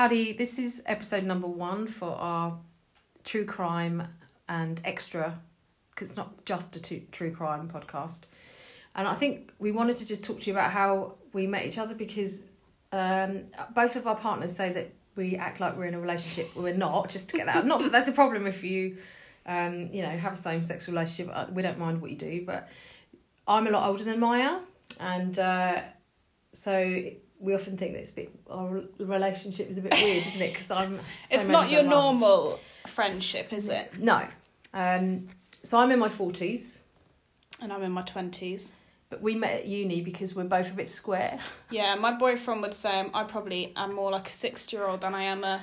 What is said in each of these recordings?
Howdy, this is episode number 1 for our true crime and extra, because it's not just a true crime podcast. And I think we wanted to just talk to you about how we met each other, because both of our partners say that we act like we're in a relationship. We're not, just to get that out. Not that that's a problem if you, you know, have a same-sex relationship. We don't mind what you do, but I'm a lot older than Maya, and so we often think that it's a bit, our relationship is a bit weird, isn't it? Because I'm... It's not your normal friendship, is it? No. So I'm in my 40s. And I'm in my 20s. But we met at uni because we're both a bit square. Yeah, my boyfriend would say I probably am more like a 60-year-old than I am a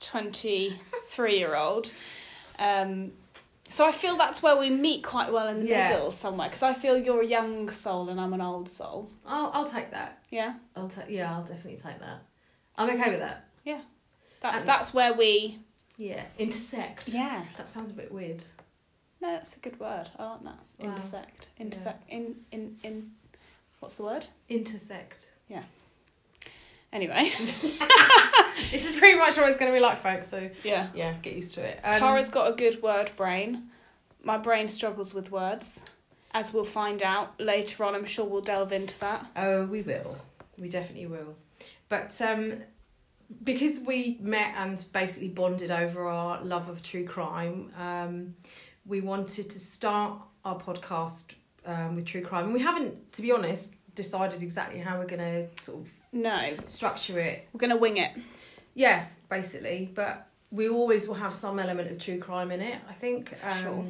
23-year-old. So I feel that's where we meet quite well in the middle somewhere, because I feel you're a young soul and I'm an old soul. I'll take that. Yeah. I'll definitely take that. I'm okay with that. Yeah. That's where we intersect. Yeah. That sounds a bit weird. No, that's a good word. I like that. Wow. Intersect. Intersect. Yeah. In what's the word? Intersect. Yeah. Anyway. This is pretty much what it's going to be like, folks, so yeah, get used to it. Tara's got a good word brain. My brain struggles with words, as we'll find out later on. I'm sure we'll delve into that. Oh, we will. We definitely will. But because we met and basically bonded over our love of true crime, we wanted to start our podcast with true crime. And we haven't, to be honest, decided exactly how we're going to sort of structure it. We're going to wing it. Yeah, basically. But we always will have some element of true crime in it, I think. Sure.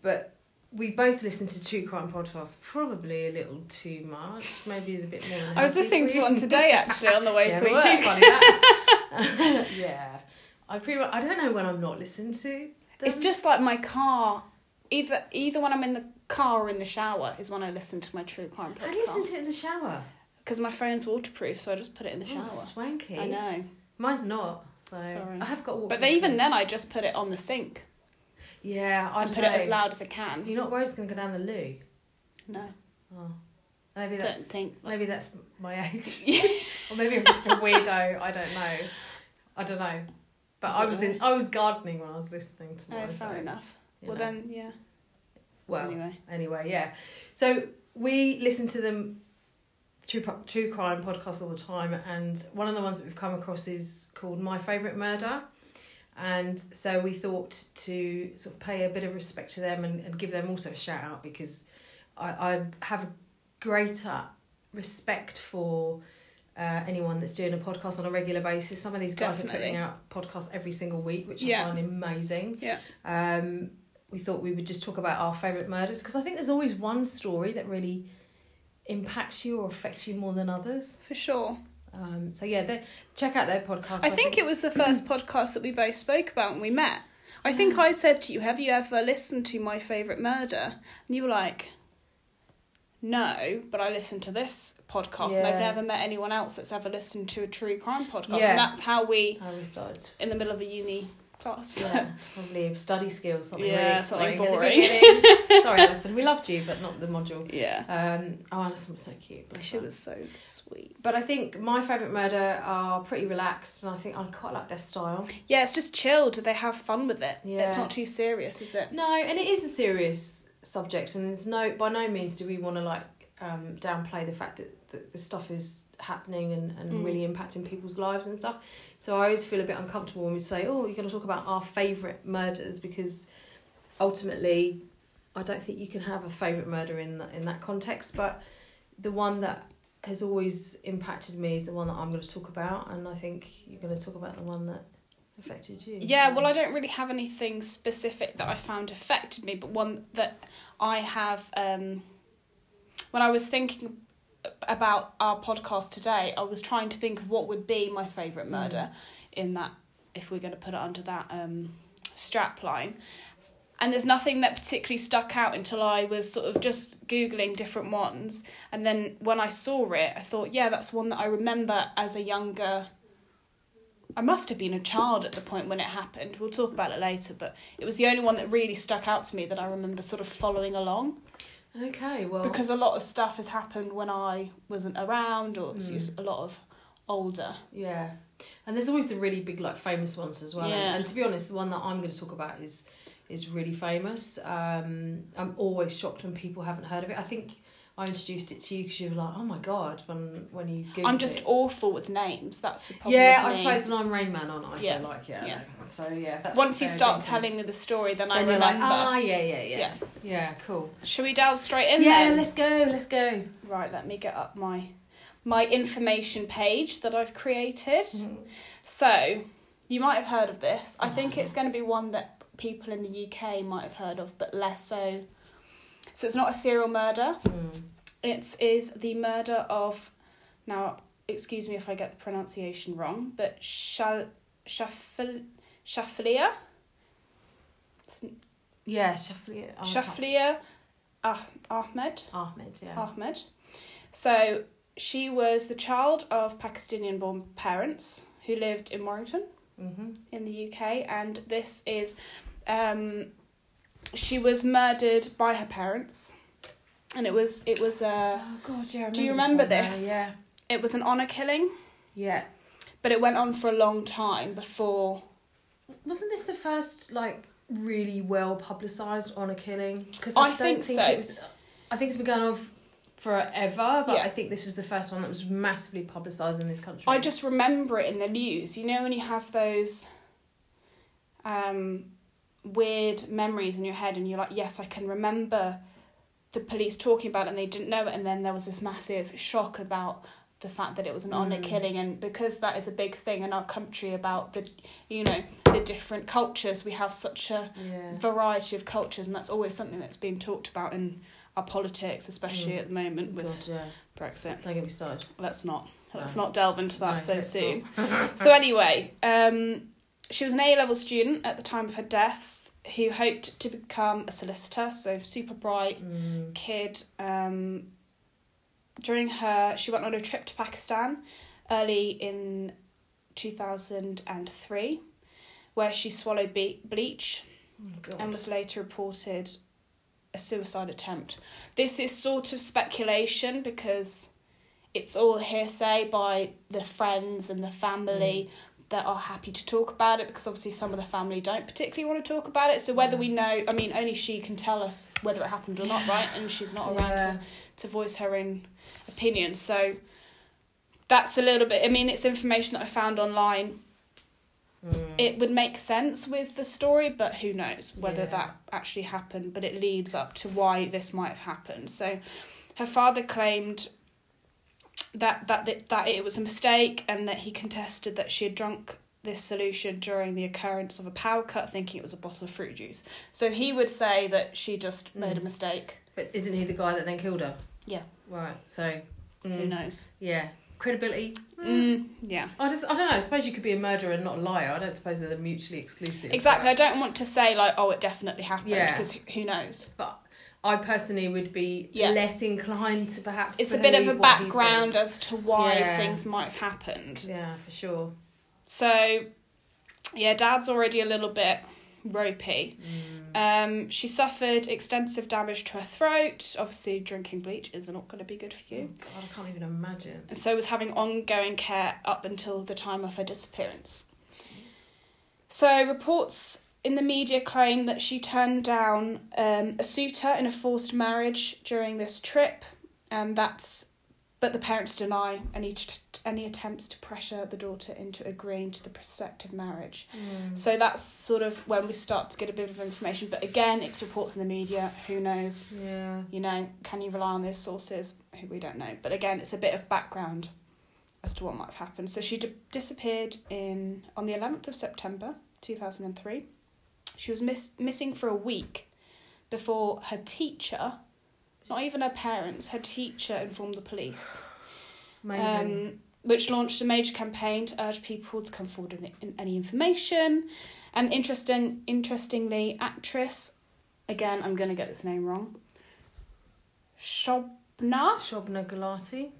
But we both listen to true crime podcasts probably a little too much. Maybe it's a bit more. I was listening to one today, actually, on the way to work. Too funny, that. Yeah. I don't know when I'm not listening to them. It's just like my car. Either when I'm in the car or in the shower is when I listen to my true crime podcast. I listen to it in the shower. Because my phone's waterproof, so I just put it in the shower. Oh, swanky. I know. Mine's not. So sorry. I have got waterproof. But even then, I just put it on the sink. Yeah, I put it as loud as I can. You're not worried it's going to go down the loo? No. Oh. Maybe that's my age. Or maybe I'm just a weirdo. I don't know. But I was gardening when I was listening to mine. Oh, fair enough. Anyway, yeah. So we listen to them... True crime podcasts all the time, and one of the ones that we've come across is called My Favourite Murder, and so we thought to sort of pay a bit of respect to them and give them also a shout out, because I have a greater respect for anyone that's doing a podcast on a regular basis. Some of these guys are putting out podcasts every single week, which I find amazing. We thought we would just talk about our favourite murders, because I think there's always one story that really impacts you or affects you more than others, for sure. So yeah, check out their podcast. I think it was the first podcast that we both spoke about when we met. I think I said to you, have you ever listened to My Favourite Murder? And you were like, no, but I listened to this podcast, and I've never met anyone else that's ever listened to a true crime podcast. And that's how we started, in the middle of a uni class. Yeah, probably study skills, something really boring. Sorry, Alison, we loved you, but not the module. Yeah. Alison was so cute. She was so sweet. But I think My Favourite Murder are pretty relaxed, and I think I quite like their style. Yeah, it's just chilled. They have fun with it. Yeah. It's not too serious, is it? No, and it is a serious subject, and there's by no means do we want to downplay the fact that the stuff is happening and really impacting people's lives and stuff. So I always feel a bit uncomfortable when we say, oh, you're going to talk about our favourite murders, because ultimately I don't think you can have a favourite murder in that context. But the one that has always impacted me is the one that I'm going to talk about, and I think you're going to talk about the one that affected you. Yeah, well, I don't really have anything specific that I found affected me, but one that I have... when I was thinking about our podcast today, I was trying to think of what would be my favourite murder in that, if we're going to put it under that strap line. And there's nothing that particularly stuck out until I was sort of just Googling different ones. And then when I saw it, I thought, yeah, that's one that I remember as a younger... I must have been a child at the point when it happened. We'll talk about it later, but it was the only one that really stuck out to me that I remember sort of following along. Okay, well... Because a lot of stuff has happened when I wasn't around, or a lot of older. Yeah. And there's always the really big, like, famous ones as well. Yeah. And to be honest, the one that I'm going to talk about is really famous. I'm always shocked when people haven't heard of it. I think I introduced it to you because you were like, oh my God, when you Googled I'm just it. Awful with names. That's the problem. Yeah, with I suppose when I'm Rain Man on I yeah. so like, yeah. yeah. So, yeah. That's Once you start telling me the story, then I remember. Like, yeah. Yeah, cool. Shall we delve straight in then? Yeah, let's go. Right, let me get up my information page that I've created. Mm-hmm. So, you might have heard of this. I think it's going to be one that people in the UK might have heard of, but less so. So it's not a serial murder. Mm. It is the murder of, now, excuse me if I get the pronunciation wrong, but Shafilea? Yeah, Shafilea. Shafilea Ahmed. Ahmed. So she was the child of Pakistani-born parents who lived in Warrington in the UK, and this is... she was murdered by her parents, and it was a... Oh God, yeah. I remember. Do you remember this? Yeah. It was an honour killing. Yeah. But it went on for a long time before. Wasn't this the first like really well publicised honour killing? Because I think so. I think it's been going on forever, but yeah. I think this was the first one that was massively publicised in this country. I just remember it in the news. You know when you have those. Weird memories in your head and you're like, yes, I can remember the police talking about it and they didn't know it, and then there was this massive shock about the fact that it was an honour killing. And because that is a big thing in our country about the, you know, the different cultures, we have such a variety of cultures, and that's always something that's being talked about in our politics, especially at the moment with Brexit. Don't get me started. Let's not delve into that so soon. So anyway, she was an A-level student at the time of her death who hoped to become a solicitor, so super bright kid. She went on a trip to Pakistan early in 2003, where she swallowed bleach and was later reported a suicide attempt. This is sort of speculation because it's all hearsay by the friends and the family that are happy to talk about it, because obviously some of the family don't particularly want to talk about it. So whether we know, I mean, only she can tell us whether it happened or not, right? And she's not around to voice her own opinion. So that's a little bit, I mean, it's information that I found online. It would make sense with the story, but who knows whether that actually happened, but it leads up to why this might have happened. So her father claimed that it was a mistake, and that he contested that she had drunk this solution during the occurrence of a power cut, thinking it was a bottle of fruit juice. So he would say that she just made a mistake. But isn't he the guy that then killed her? Yeah. Right, so... who knows? Yeah. Credibility? Yeah. I don't know, I suppose you could be a murderer and not a liar. I don't suppose they're mutually exclusive. Exactly, I don't want to say, like, oh, it definitely happened, because who knows? But... I personally would be less inclined to perhaps... It's a bit of a background as to why things might have happened. Yeah, for sure. So, yeah, Dad's already a little bit ropey. She suffered extensive damage to her throat. Obviously, drinking bleach is not going to be good for you. Oh God, I can't even imagine. And so was having ongoing care up until the time of her disappearance. So, reports... in the media claim that she turned down a suitor in a forced marriage during this trip, but the parents deny any attempts to pressure the daughter into agreeing to the prospective marriage. So that's sort of when we start to get a bit of information, but again, it's reports in the media, who knows? Yeah. You know, can you rely on those sources? We don't know. But again, it's a bit of background as to what might have happened. So she disappeared on the 11th of September 2003. She was missing for a week before her teacher, not even her parents, her teacher informed the police. Amazing. Which launched a major campaign to urge people to come forward with any information. And interestingly, actress, again, I'm going to get this name wrong, Shobna Gulati.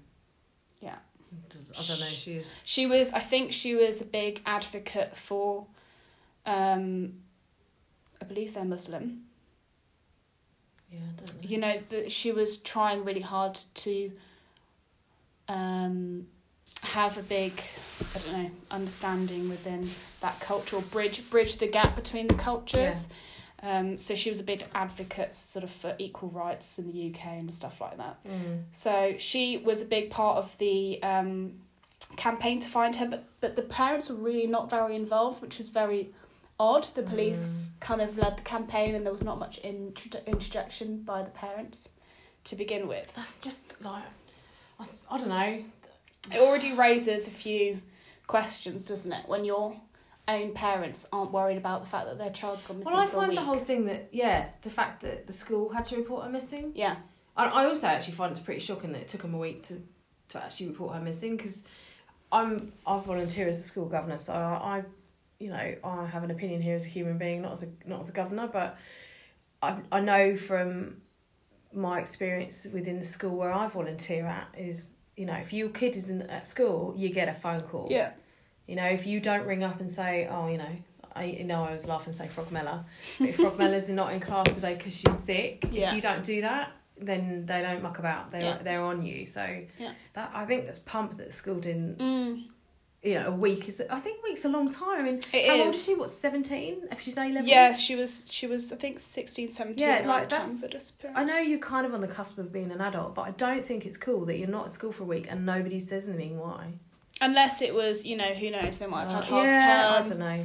Yeah. I don't know who she is. I think she was a big advocate for... I believe they're Muslim. Yeah, I don't know. You know, she was trying really hard to have a big, I don't know, understanding within that cultural bridge the gap between the cultures. Yeah. So she was a big advocate sort of for equal rights in the UK and stuff like that. Mm. So she was a big part of the campaign to find her, but the parents were really not very involved, which is very odd. The police kind of led the campaign and there was not much interjection by the parents to begin with. That's just like, I don't know. It already raises a few questions, doesn't it? When your own parents aren't worried about the fact that their child's gone missing for a week. Well, I find the whole thing that, the fact that the school had to report her missing. Yeah. I also actually find it's pretty shocking that it took them a week to actually report her missing, because I volunteer as a school governor, so I have an opinion here as a human being, not as a governor, but I know from my experience within the school where I volunteer at is, if your kid isn't at school, you get a phone call. Yeah. If you don't ring up and say, I was laughing and say Frogmella, but if Frogmella's not in class today because she's sick, if you don't do that, then they don't muck about. They're on you. So that, I think, that's pumped that school didn't. A week is... I think a week's a long time. I mean, how old is she? What, 17? If she's A-levels? Yeah, she was, I think, 16, 17. Yeah, like, that's... I know you're kind of on the cusp of being an adult, but I don't think it's cool that you're not at school for a week and nobody says anything. Why? Unless it was, who knows, they might have had half term. I don't know.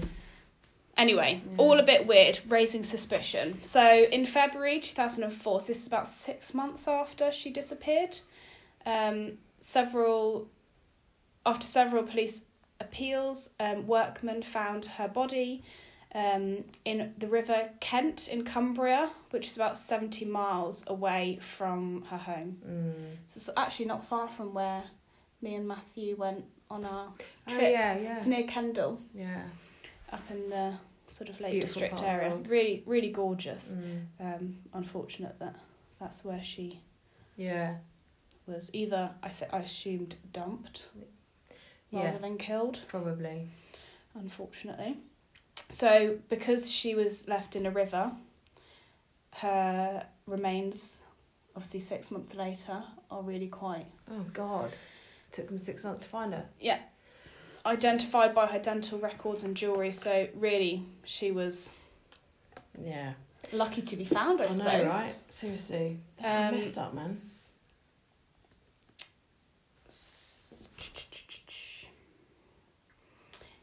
Anyway, all a bit weird, raising suspicion. So, in February 2004, so this is about 6 months after she disappeared, After several police appeals, workmen found her body in the River Kent in Cumbria, which is about 70 miles away from her home. Mm. So it's actually not far from where me and Matthew went on our trip. Oh, yeah. It's near Kendal. Yeah. Up in the sort of Lake Beautiful District area. Really, really gorgeous. Mm. Unfortunate that's where she was either, I assumed, dumped rather than killed. Probably. Unfortunately. So, because she was left in a river, her remains, obviously 6 months later, are really quite... Oh, God. It took them 6 months to find her. Yeah. Identified by her dental records and jewellery, so really, she was... Yeah. Lucky to be found, I suppose. I know, right? Seriously. That's messed up, man.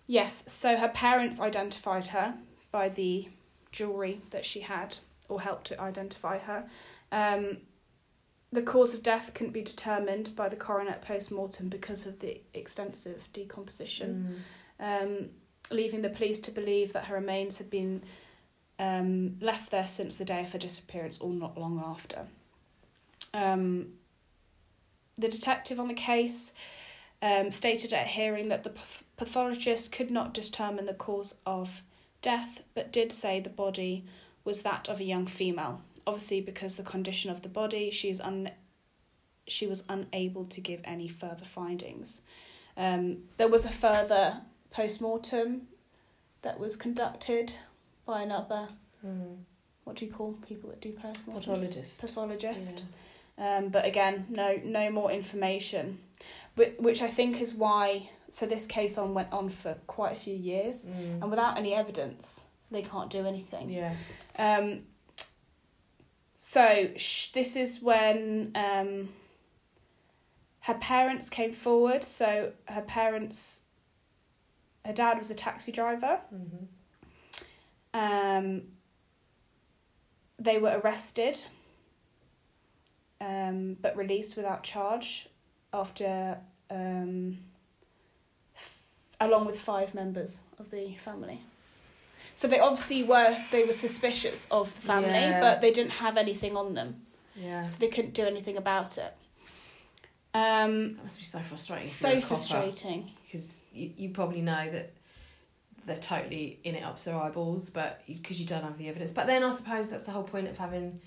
Yes, so her parents identified her by the jewellery that she had, or helped to identify her. The cause of death couldn't be determined by the coroner at post-mortem because of the extensive decomposition, leaving the police to believe that her remains had been left there since the day of her disappearance, or not long after. The detective on the case stated at a hearing that the pathologist could not determine the cause of death, but did say the body was that of a young female. Obviously, because the condition of the body, she was unable to give any further findings. There was a further post-mortem that was conducted by another... Mm. What do you call people that do post-mortems? Pathologist. Yeah. But again, no more information. Which I think is why... So this case went on for quite a few years. Mm. And without any evidence, they can't do anything. Yeah. So this is when her parents came forward. So her dad was a taxi driver. Mm-hmm. They were arrested, but released without charge after... along with 5 members of the family. So they obviously were suspicious of the family, but they didn't have anything on them. Yeah. So they couldn't do anything about it. That must be so frustrating. So frustrating. Because you probably know that they're totally in it up to their eyeballs, but because you don't have the evidence. But then I suppose that's the whole point of having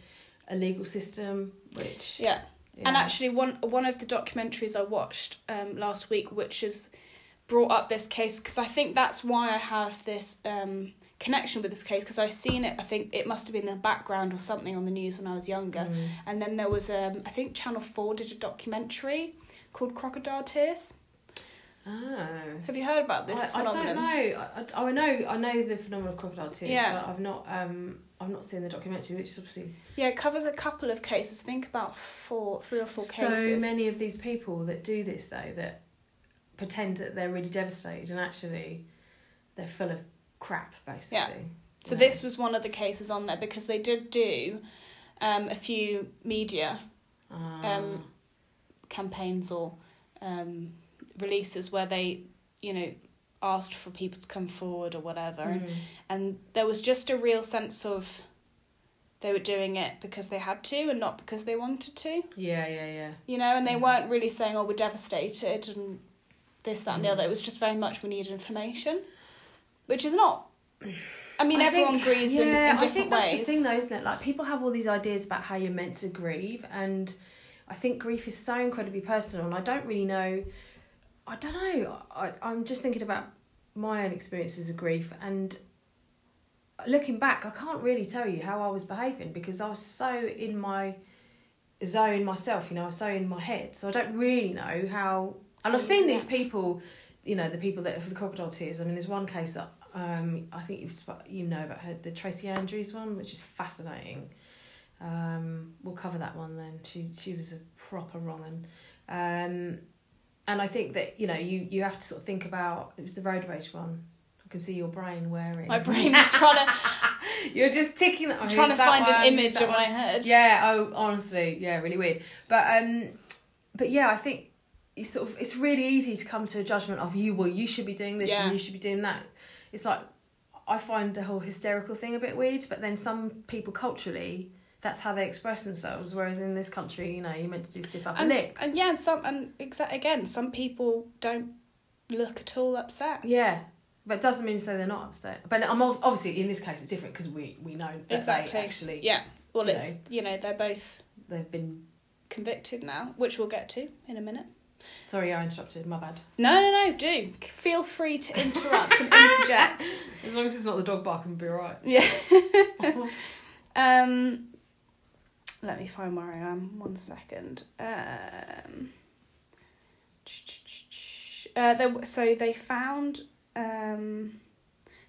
a legal system, which... Yeah. Yeah. And actually one of the documentaries I watched last week, which is... brought up this case, because I think that's why I have this connection with this case, because I've seen it. I think it must have been in the background or something on the news when I was younger. Mm. And then there was I think Channel 4 did a documentary called Crocodile Tears. Oh. Have you heard about this phenomenon? I don't know. I know the phenomenon of Crocodile Tears. Yeah. But I've not seen the documentary, which is obviously... Yeah, it covers a couple of cases. I think about three or four cases. So many of these people that do this, though, that pretend that they're really devastated and actually they're full of crap, basically. Yeah. So this was one of the cases on there, because they did do a few media campaigns or releases where they, asked for people to come forward or whatever. And there was just a real sense of they were doing it because they had to and not because they wanted to. Yeah. And they weren't really saying, oh, we're devastated and this, that and the other. It was just very much we need information, which is not... everyone grieves in different ways. I think that's the thing, though, isn't it? Like, people have all these ideas about how you're meant to grieve, and I think grief is so incredibly personal, and I don't know. I'm just thinking about my own experiences of grief, and looking back, I can't really tell you how I was behaving, because I was so in my zone myself, I was so in my head, so I don't really know how... And I've seen these people, the people that... For the Crocodile Tears, there's one case that I think you know about her, the Tracy Andrews one, which is fascinating. We'll cover that one then. She was a proper wrong one. And I think that you have to sort of think about... It was the road rage one. I can see your brain wearing... My brain's trying to... You're just ticking... I'm trying to find an image in my head. Yeah. Oh, honestly, yeah, really weird. But yeah, I think it's sort of... It's really easy to come to a judgment of you should be doing this and you should be doing that. It's like, I find the whole hysterical thing a bit weird, but then some people culturally, that's how they express themselves, whereas in this country, you're meant to do stiff upper lip. And yeah, some people don't look at all upset. Yeah, but it doesn't mean to say they're not upset. But I'm obviously, in this case, it's different, because we know that they actually... Yeah, well, they're both... They've been... Convicted now, which we'll get to in a minute. Sorry, I interrupted. My bad. No. Do feel free to interrupt and interject. As long as it's not the dog barking, we'll be all right. Yeah. Let me find where I am. 1 second. So they found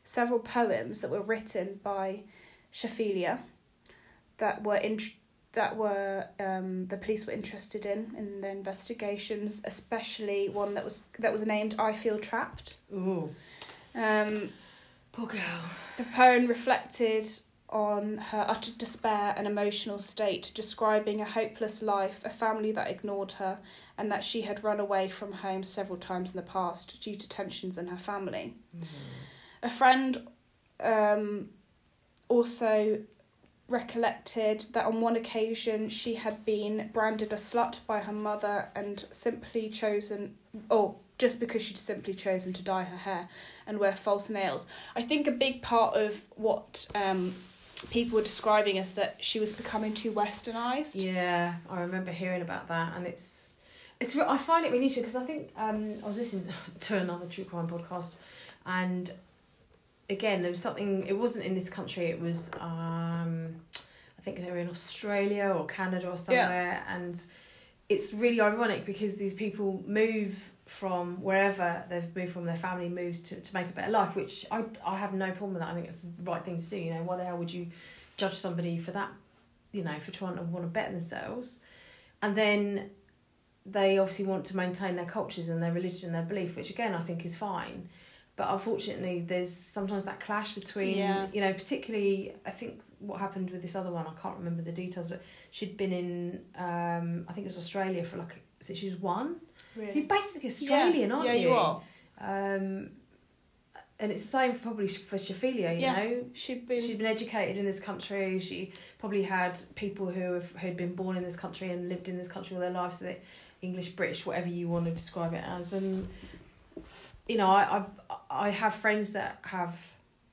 several poems that were written by Shafilea that were the police were interested in the investigations, especially one that was named "I Feel Trapped." Ooh. Poor girl. The poem reflected on her utter despair and emotional state, describing a hopeless life, a family that ignored her, and that she had run away from home several times in the past due to tensions in her family. Mm-hmm. A friend also recollected that on one occasion she had been branded a slut by her mother and just because she'd simply chosen to dye her hair and wear false nails. I think a big part of what people were describing is that she was becoming too westernized. Yeah, I remember hearing about that, and it's I find it really interesting, because I think I was listening to another true crime podcast, and again, there was something... It wasn't in this country. It was, I think they were in Australia or Canada or somewhere. Yeah. And it's really ironic, because these people move from wherever they've moved from, their family moves to make a better life, which I have no problem with that. I think it's the right thing to do. Why the hell would you judge somebody for that, for trying to want to better themselves? And then they obviously want to maintain their cultures and their religion and their belief, which again, I think is fine. But unfortunately, there's sometimes that clash between, particularly, I think what happened with this other one, I can't remember the details, but she'd been in, I think it was Australia for since she was one. Really? So you're basically Australian, aren't you? Yeah, you are. And it's the same probably for Shafilea, you know? She'd been educated in this country. She probably had people who'd been born in this country and lived in this country all their lives, so that English, British, whatever you want to describe it as, and... I have friends that have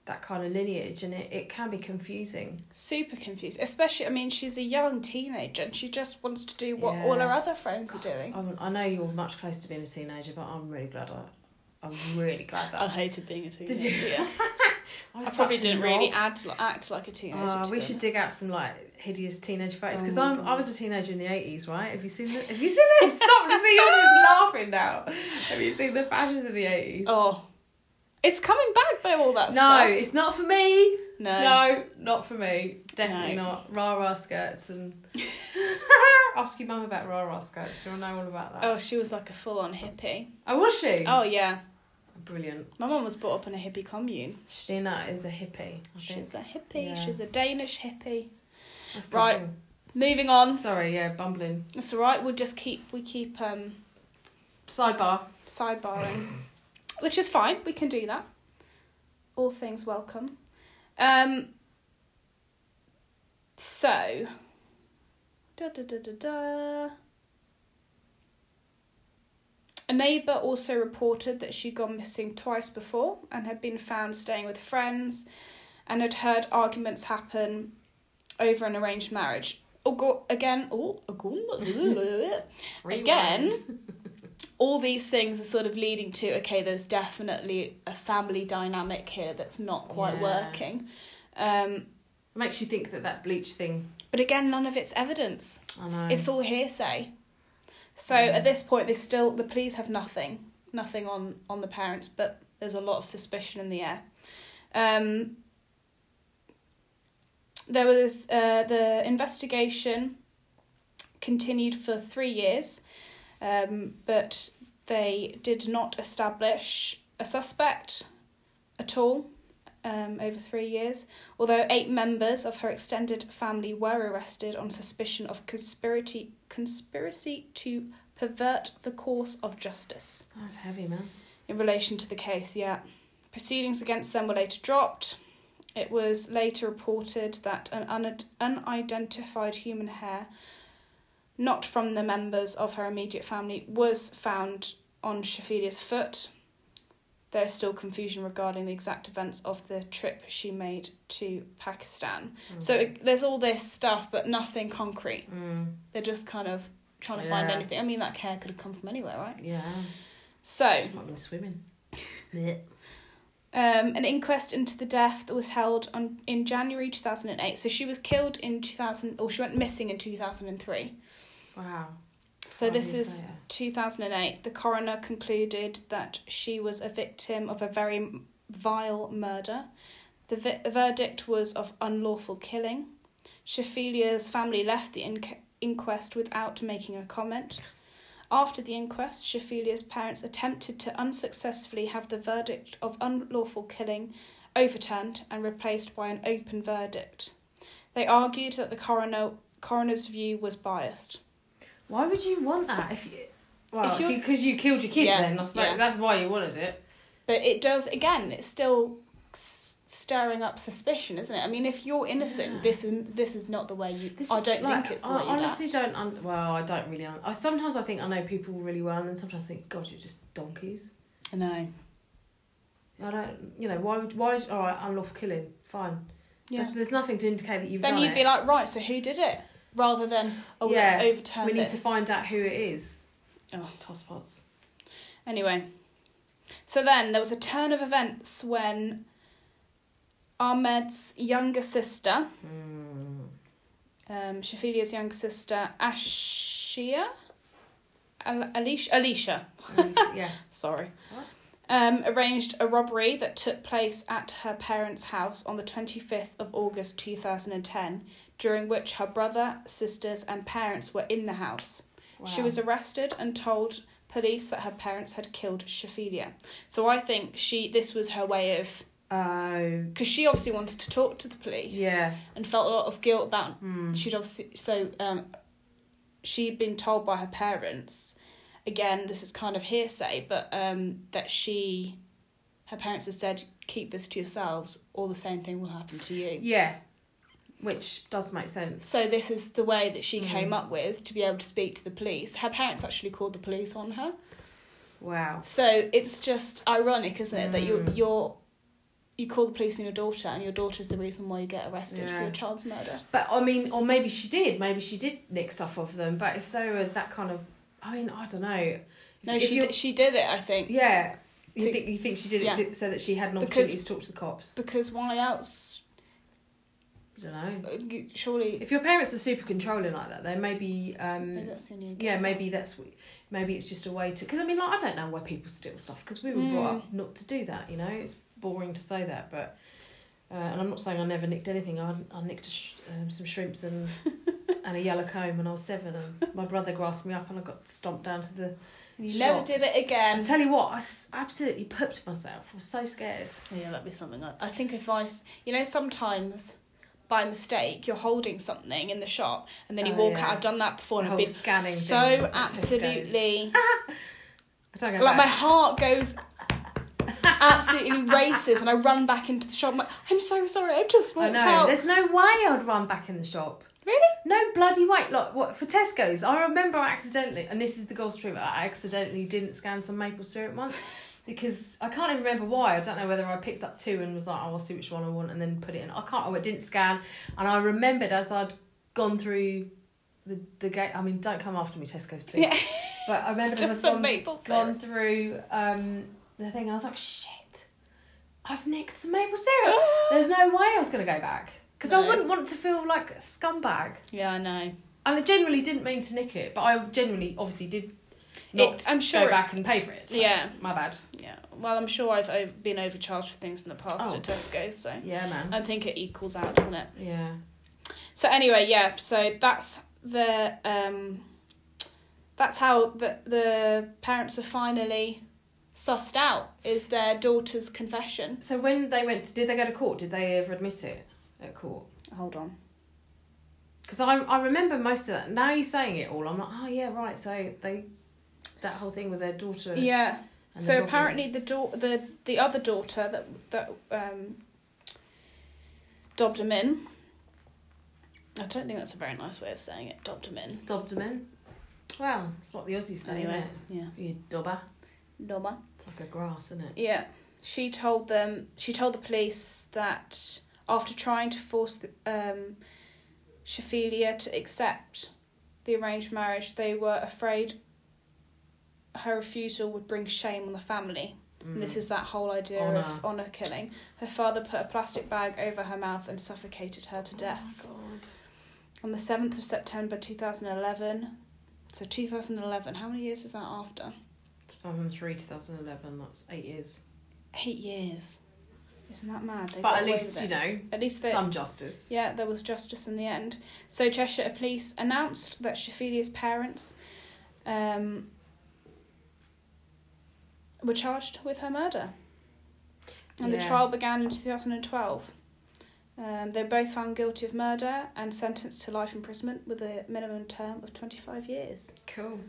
that kind of lineage, and it can be confusing. Super confusing. Especially, she's a young teenager, and she just wants to do what all her other friends are doing. I know you're much closer to being a teenager, but I'm really glad that... I hated being a teenager. Did you? Yeah. I probably didn't really act like a teenager. We should dig out some like hideous teenage photos, because I was a teenager in the 80s, right? Have you seen it? Stop! You're just laughing now. Have you seen the fashions of the 80s? Oh, it's coming back though. All that stuff. No, it's not for me. No, not for me. Definitely not. Rah-rah skirts and... Ask your mum about rah-rah skirts. She'll know all about that. Oh, she was like a full-on hippie. Oh, was she? Oh, yeah. Brilliant. My mum was brought up in a hippie commune. Stina is a hippie. She's a hippie. Yeah. She's a Danish hippie. That's right. Moving on. Sorry, yeah, bumbling. That's all right. We'll just keep sidebarring. Which is fine. We can do that. All things welcome. So, a neighbour also reported that she'd gone missing twice before and had been found staying with friends and had heard arguments happen over an arranged marriage. Again, all these things are sort of leading to, okay, there's definitely a family dynamic here that's not quite working. It makes you think that bleach thing... But again, none of it's evidence. I know. It's all hearsay. So at this point, the police have nothing on the parents, but there's a lot of suspicion in the air. There was the investigation continued for 3 years, but they did not establish a suspect at all over 3 years, although 8 members of her extended family were arrested on suspicion of conspiracy to pervert the course of justice. Oh, that's heavy, man. In relation to the case, yeah. Proceedings against them were later dropped. It was later reported that an unidentified human hair, not from the members of her immediate family, was found on Shafilea's foot. There's still confusion regarding the exact events of the trip she made to Pakistan. Mm. So there's all this stuff, but nothing concrete. Mm. They're just kind of trying to find anything. I mean, that hair could have come from anywhere, right? Yeah. So... She might have been swimming. An inquest into the death that was held in January 2008. So she was killed in 2000... Or she went missing in 2003. Wow. So this is 2008. The coroner concluded that she was a victim of a very vile murder. The verdict was of unlawful killing. Shafilea's family left the inquest without making a comment. After the inquest, Shafilea's parents attempted to unsuccessfully have the verdict of unlawful killing overturned and replaced by an open verdict. They argued that the coroner's view was biased. Why would you want that? Because you killed your kids, then that's why you wanted it. But it does again. It's still stirring up suspicion, isn't it? I mean, if you're innocent, this is not the way you. Sometimes I think I know people really well, and then sometimes I think, God, you're just donkeys. I know. I don't. You know why? All right, unlawful killing. Fine. Yeah. There's nothing to indicate that you've done it. Then you'd be like, right. So who did it? Rather than, let's overturn this. We need to find out who it is. Oh, tosspots. Anyway. So then there was a turn of events when Ahmed's younger sister, Shafilea's younger sister, Alicia. Yeah. Sorry. What? Arranged a robbery that took place at her parents' house on the 25th of August 2010, during which her brother, sisters and parents were in the house. Wow. She was arrested and told police that her parents had killed Shafilea. So I think this was her way of... Because she obviously wanted to talk to the police. Yeah. And felt a lot of guilt about... She'd obviously... So she'd been told by her parents... Again, this is kind of hearsay, but that her parents had said, keep this to yourselves, or the same thing will happen to you. Yeah, which does make sense. So this is the way that she came up with to be able to speak to the police. Her parents actually called the police on her. Wow. So it's just ironic, isn't it, that you call the police on your daughter, and your daughter's the reason why you get arrested for your child's murder. But, I mean, or maybe she did. Maybe she did nick stuff off them, but if they were that kind of... I mean, I don't know. No, she did it, I think. Yeah. You think she did it so that she had an opportunity to talk to the cops? Because why else? I don't know. Surely, if your parents are super controlling like that, then maybe that's the only idea. Yeah, maybe it's just a way to. Because I mean, like, I don't know why people steal stuff, because we were brought up not to do that. You know, it's boring to say that, but and I'm not saying I never nicked anything. I nicked some shrimps and and a yellow comb when I was 7, and my brother grasped me up and I got stomped down to the. You never did it again. I tell you what, I absolutely pooped myself. I was so scared. Yeah, that'd be something. I think if I, you know, sometimes by mistake you're holding something in the shop and then you walk out. I've done that before, and I've been scanning. So absolutely, I don't go like back. My heart goes absolutely races, and I run back into the shop. I'm so sorry. I've just walked out. There's no way I'd run back in the shop. Really? No bloody way. Like, what, for Tesco's, I remember I accidentally, and this is the gospel truth, I accidentally didn't scan some maple syrup once because I can't even remember why. I don't know whether I picked up 2 and was like, oh, I'll see which one I want and then put it in. I didn't scan. And I remembered as I'd gone through the gate, I mean, don't come after me, Tesco's, please. Yeah. But I remember as I'd gone through the thing, and I was like, shit, I've nicked some maple syrup. There's no way I was going to go back. Because I wouldn't want to feel like a scumbag. Yeah, I know. And I genuinely didn't mean to nick it, but I genuinely obviously did not go back and pay for it. So yeah. My bad. Yeah. Well, I'm sure I've been overcharged for things in the past at Tesco, so... Yeah, man. I think it equals out, doesn't it? Yeah. So anyway, yeah, so that's the... that's how the parents were finally sussed out, is their daughter's confession. So when they went... Did they go to court? Did they ever admit it? At court. Hold on. Because I remember most of that. Now you're saying it all, I'm like, oh yeah, right. So that whole thing with their daughter. Yeah. So apparently the other daughter that dobbed him in. I don't think that's a very nice way of saying it. Dobbed him in. Dobbed him in. Well, it's what the Aussies say. Anyway, yeah. You dobber. Dobber. It's like a grass, isn't it? Yeah. She told the police that after trying to force Shafilea to accept the arranged marriage, they were afraid her refusal would bring shame on the family. Mm. And this is that whole idea of honour killing. Her father put a plastic bag over her mouth and suffocated her to death. Oh my God. On the 7th of September 2011. So 2011, how many years is that after? 2003, 2011, that's 8 years. 8 years. Isn't that mad? But at least, you know, some justice. Yeah, there was justice in the end. So Cheshire Police announced that Shafilia's parents were charged with her murder. And the trial began in 2012. They were both found guilty of murder and sentenced to life imprisonment with a minimum term of 25 years. Cool.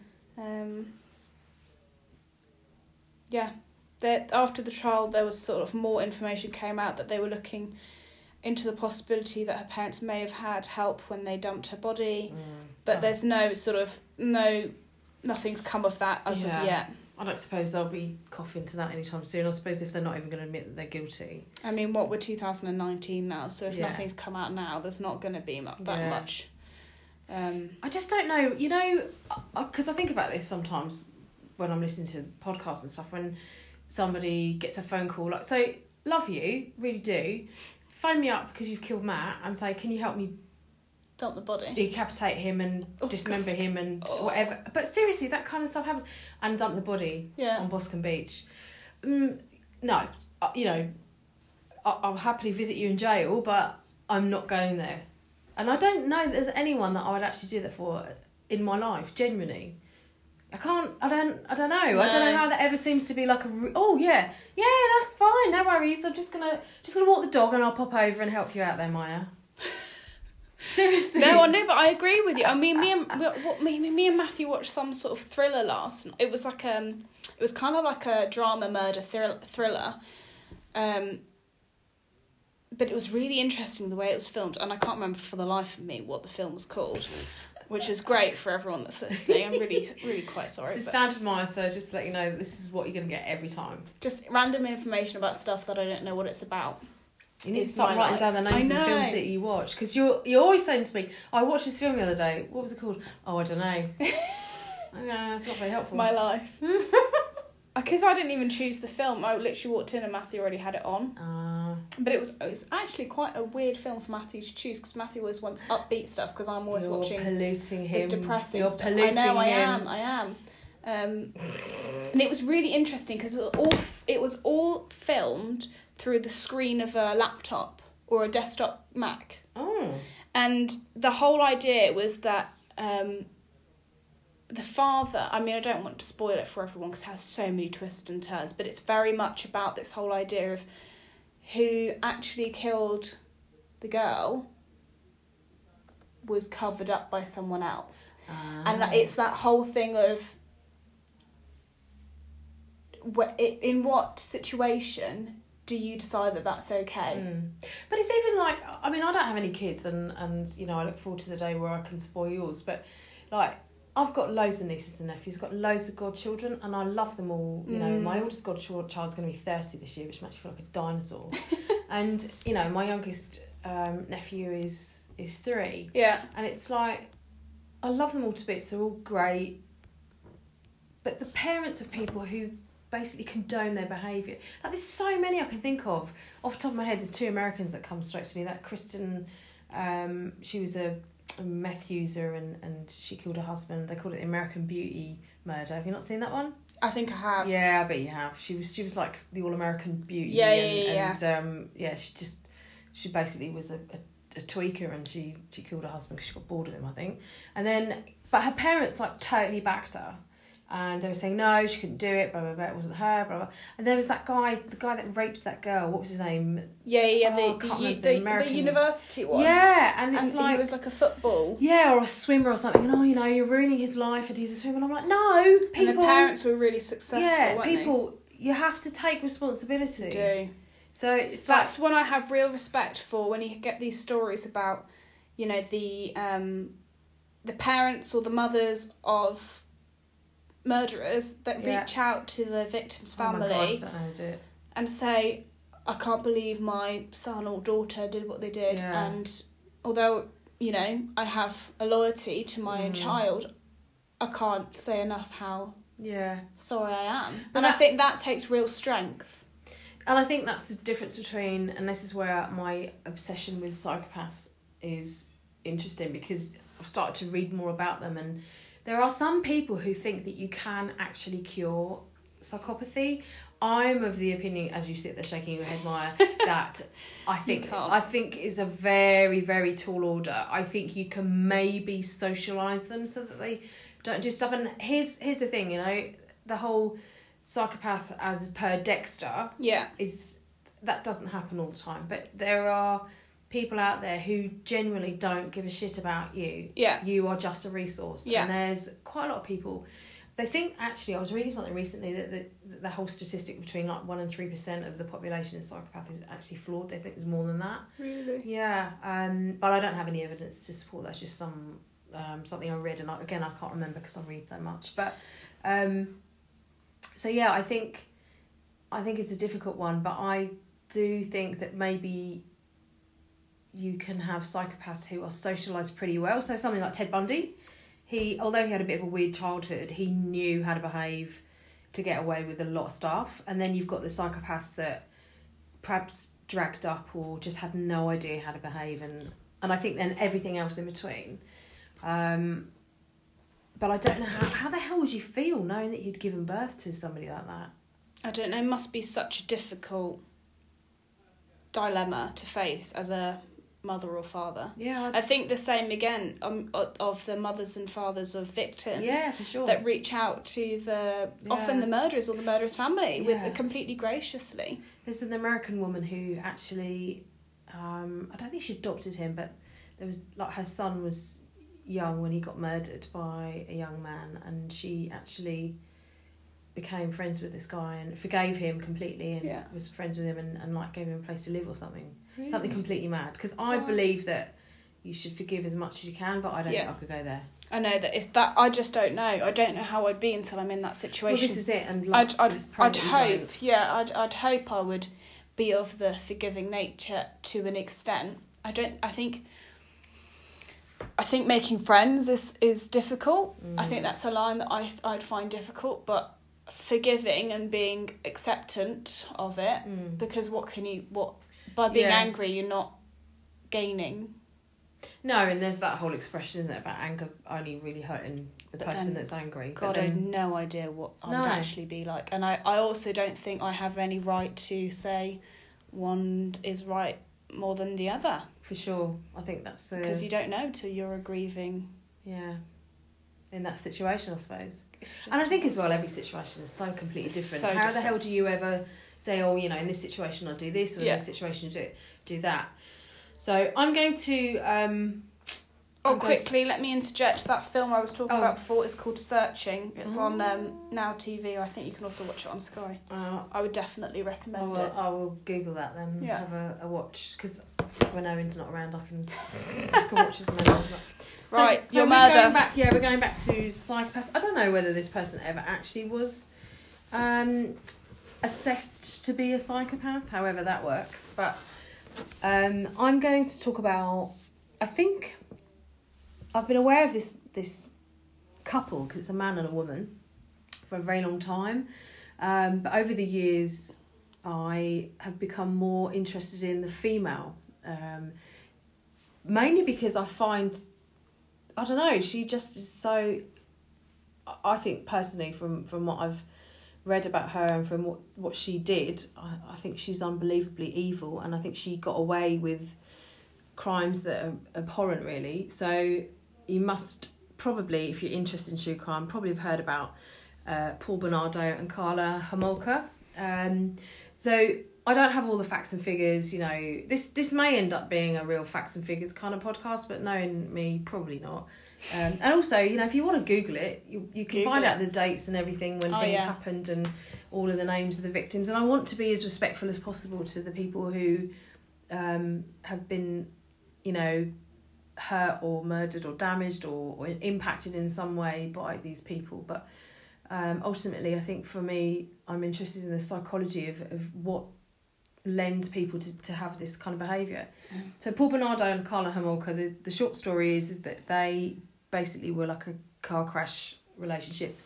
Yeah. That after the trial, there was sort of more information came out that they were looking into the possibility that her parents may have had help when they dumped her body, but there's nothing's come of that as of yet. I don't suppose they'll be coughing to that anytime soon. I suppose if they're not even going to admit that they're guilty. I mean, we're 2019 now, so if nothing's come out now, there's not going to be that much. I just don't know, you know, because I think about this sometimes when I'm listening to podcasts and stuff when somebody gets a phone call like, so love you, really do, phone me up because you've killed Matt and say, can you help me dump the body, decapitate him and dismember him and whatever, but seriously that kind of stuff happens, and dump the body on Boscombe Beach. No, you know, I'll happily visit you in jail, but I'm not going there, and I don't know there's anyone that I would actually do that for in my life, genuinely. I don't know. No. I don't know how that ever seems to be like yeah, that's fine, no worries. I'm just gonna walk the dog and I'll pop over and help you out there, Maya. Seriously. No, I know, but I agree with you. I mean, me and Matthew watched some sort of thriller last night. It was like it was kind of like a drama murder thriller. But it was really interesting the way it was filmed, and I can't remember for the life of me what the film was called. Which is great for everyone that's listening. I'm really, really quite sorry. It's a standard Maya, so just to let you know that this is what you're going to get every time. Just random information about stuff that I don't know what it's about. You need to start writing down the names of the films that you watch. Because you're always saying to me, I watched this film the other day. What was it called? Oh, I don't know. It's not very helpful. My life. Because I didn't even choose the film. I literally walked in and Matthew already had it on. But it was actually quite a weird film for Matthew to choose, because Matthew always wants upbeat stuff, because I'm always watching the depressing stuff. I know, I am. And it was really interesting, because it was all filmed through the screen of a laptop or a desktop Mac. Oh. And the whole idea was that... the father, I mean, I don't want to spoil it for everyone because it has so many twists and turns, but it's very much about this whole idea of who actually killed the girl was covered up by someone else. And it's that whole thing of in what situation do you decide that that's okay? But it's even like, I mean, I don't have any kids and you know, I look forward to the day where I can spoil yours, but like, I've got loads of nieces and nephews, got loads of godchildren, and I love them all. You know, my oldest godchild's going to be 30 this year, which makes me feel like a dinosaur. And, you know, my youngest nephew is 3. Yeah. And it's like, I love them all to bits. They're all great. But the parents of people who basically condone their behaviour. Like, there's so many I can think of. Off the top of my head, there's 2 Americans that come straight to me. That Kristen, she was a meth user and she killed her husband. They called it the American Beauty Murder. Have you not seen that one? I think I have. Yeah, I bet you have. She was like the all-American beauty. She basically was a tweaker, and she killed her husband because she got bored of him, I think. And then, but her parents like totally backed her, and they were saying no, she couldn't do it, blah blah blah, it wasn't her, blah blah. And there was that guy, the guy that raped that girl, what was his name? The university one. Yeah, and it's like he was like a football. Yeah, or a swimmer or something. And you know, you're ruining his life, and he's a swimmer. And I'm like, no, people. And the parents were really successful. Yeah, weren't people, you have to take responsibility. You do. So it's that's when I have real respect for when you get these stories about, you know, the parents or the mothers of murderers that reach out to the victim's family and say, I can't believe my son or daughter did what they did, and although, you know, I have a loyalty to my own child, I can't say enough how sorry I am. But I think that takes real strength. And I think that's the difference between, and this is where my obsession with psychopaths is interesting, because I've started to read more about them, and there are some people who think that you can actually cure psychopathy. I'm of the opinion, as you sit there shaking your head, Maya, that I think is a very, very tall order. I think you can maybe socialise them so that they don't do stuff. And here's the thing, you know, the whole psychopath as per Dexter is, that doesn't happen all the time. But there are people out there who genuinely don't give a shit about you. Yeah. You are just a resource. Yeah. And there's quite a lot of people. They think, actually, I was reading something recently that the whole statistic between like 1% and 3% of the population is psychopath is actually flawed. They think there's more than that. Really? Yeah. But I don't have any evidence to support that. It's just some something I read, and I can't remember because I read so much. But so yeah, I think it's a difficult one. But I do think that maybe you can have psychopaths who are socialised pretty well. So something like Ted Bundy, although he had a bit of a weird childhood, he knew how to behave to get away with a lot of stuff. And then you've got the psychopaths that perhaps dragged up or just had no idea how to behave, and I think then everything else in between. But I don't know, how the hell would you feel knowing that you'd given birth to somebody like that? I don't know, it must be such a difficult dilemma to face as a mother or father. Yeah, I think the same again of the mothers and fathers of victims. Yeah, for sure. That reach out to often the murderers or the murderer's family with completely graciously. There's an American woman who actually, I don't think she adopted him, but there was like her son was young when he got murdered by a young man, and she actually became friends with this guy and forgave him completely, and was friends with him and like gave him a place to live or something. Really? Something completely mad, because I believe that you should forgive as much as you can, but I don't think I could go there. I know that it's that I just don't know. I don't know how I'd be until I'm in that situation. Well, this is it, and like, I'd hope. Don't. Yeah, I'd hope I would be of the forgiving nature to an extent. I think making friends is difficult. I think that's a line that I'd find difficult, but forgiving and being acceptant of it, because by being angry you're not gaining. No, and there's that whole expression, isn't it, about anger only really hurting the person that's angry. God, I have no idea what I would actually be like. And I also don't think I have any right to say one is right more than the other. For sure. I think that's the... Because you don't know till you're grieving. Yeah. In that situation, I suppose. And I think as well, every situation is so completely different. So How the hell do you ever say, oh, in this situation I'll do this, or in this situation do that? So I'm going to... let me interject. That film I was talking about before is called Searching. It's on Now TV. I think you can also watch it on Sky. I would definitely recommend it. I will Google that then and have a watch, because when Owen's not around, I can watch as many. Right, your murder. We're going back to psychopaths. I don't know whether this person ever actually was assessed to be a psychopath, however that works. But I'm going to talk about... I think... I've been aware of this couple, because it's a man and a woman, for a very long time. But over the years, I have become more interested in the female. Mainly because I find... I don't know, she just is so... I think personally, from what I've read about her and from what she did, I think she's unbelievably evil, and I think she got away with crimes that are abhorrent, really. So... You must probably, if you're interested in true crime, probably have heard about Paul Bernardo and Karla Homolka. So I don't have all the facts and figures. This may end up being a real facts and figures kind of podcast, but knowing me, probably not. And also, if you want to Google it, you can find out the dates and everything when things happened and all of the names of the victims. And I want to be as respectful as possible to the people who have been, hurt or murdered or damaged or impacted in some way by these people, but ultimately I think for me, I'm interested in the psychology of what lends people to have this kind of behaviour. So Paul Bernardo and Karla Homolka, the short story is that they basically were like a car crash relationship.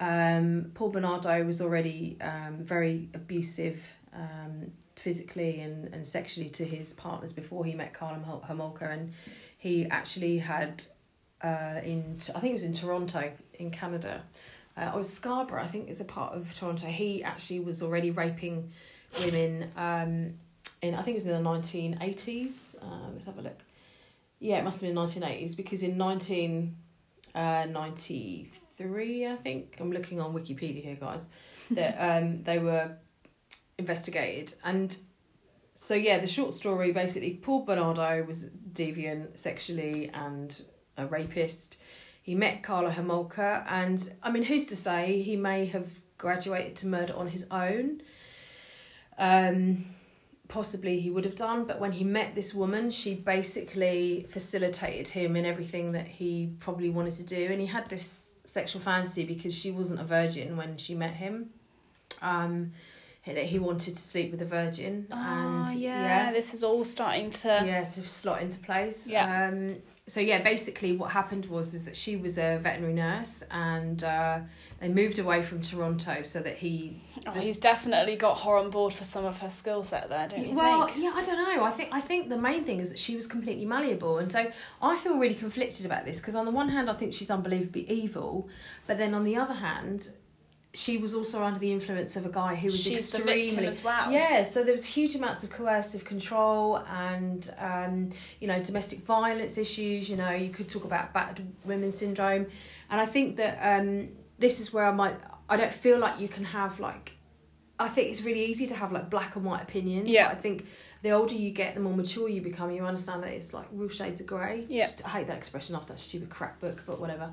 Paul Bernardo was already very abusive physically and sexually to his partners before he met Karla Homolka, and he actually had I think it was in Toronto in Canada, or Scarborough, I think it's a part of Toronto, he actually was already raping women in, I think it was in the 1980s, let's have a look, it must have been 1980s, because in 1993, I think, I'm looking on Wikipedia here, guys, that they were investigated. And so the short story, basically, Paul Bernardo was deviant sexually and a rapist. He met Karla Homolka, and I mean, who's to say he may have graduated to murder on his own, possibly he would have done, but when he met this woman, she basically facilitated him in everything that he probably wanted to do, and he had this sexual fantasy because she wasn't a virgin when she met him, that he wanted to sleep with a virgin. This is all starting to... to slot into place. Yeah. Basically what happened was that she was a veterinary nurse, and they moved away from Toronto so that he... he's definitely got her on board for some of her skill set there, don't you think? Well, I don't know. I think the main thing is that she was completely malleable, and so I feel really conflicted about this, because on the one hand, I think she's unbelievably evil, but then on the other hand... She was also under the influence of a guy who was extremely... She's the victim as well. Yeah, so there was huge amounts of coercive control and, domestic violence issues. You could talk about battered women syndrome. And I think that this is where I don't feel like you can have, I think it's really easy to have, black and white opinions. Yeah. But I think the older you get, the more mature you become. You understand that it's, real shades of grey. Yeah. I hate that expression after that stupid crap book, but whatever.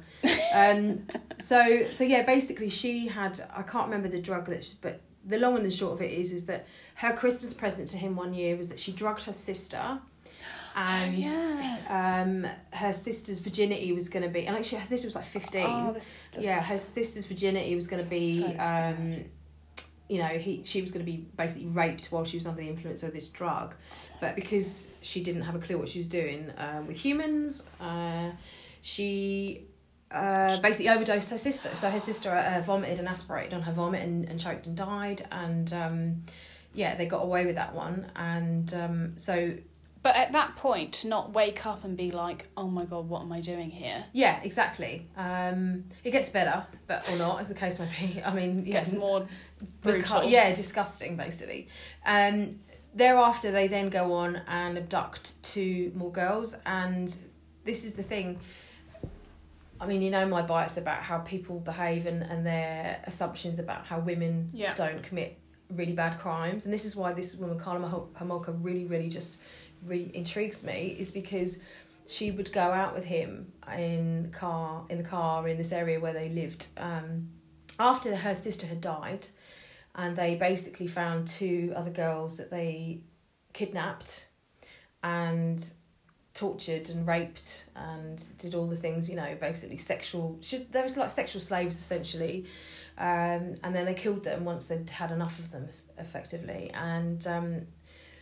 Basically she had, I can't remember the drug that, but the long and the short of it is that her Christmas present to him one year was that she drugged her sister, and her sister's virginity was going to be, and actually her sister was 15. Oh, this is just... Yeah, her sister's virginity was going to be, so sad. She was going to be basically raped while she was under the influence of this drug, but because she didn't have a clue what she was doing with humans, she basically overdosed her sister. So her sister vomited and aspirated on her vomit and choked and died. And yeah, they got away with that one. And so... But at that point, to not wake up and be like, oh my God, what am I doing here? Yeah, exactly. It gets better, but or not, as the case may be. I mean... Yeah, it gets more brutal. Yeah, disgusting, basically. Thereafter, they then go on and abduct two more girls. And this is the thing. I mean, you know my bias about how people behave and their assumptions about how women don't commit really bad crimes. And this is why this woman, Karla Homolka, really intrigues me, is because she would go out with him in the car in this area where they lived after her sister had died, and they basically found two other girls that they kidnapped and tortured and raped and did all the things, you know, basically there was like sexual slaves essentially, and then they killed them once they'd had enough of them effectively. And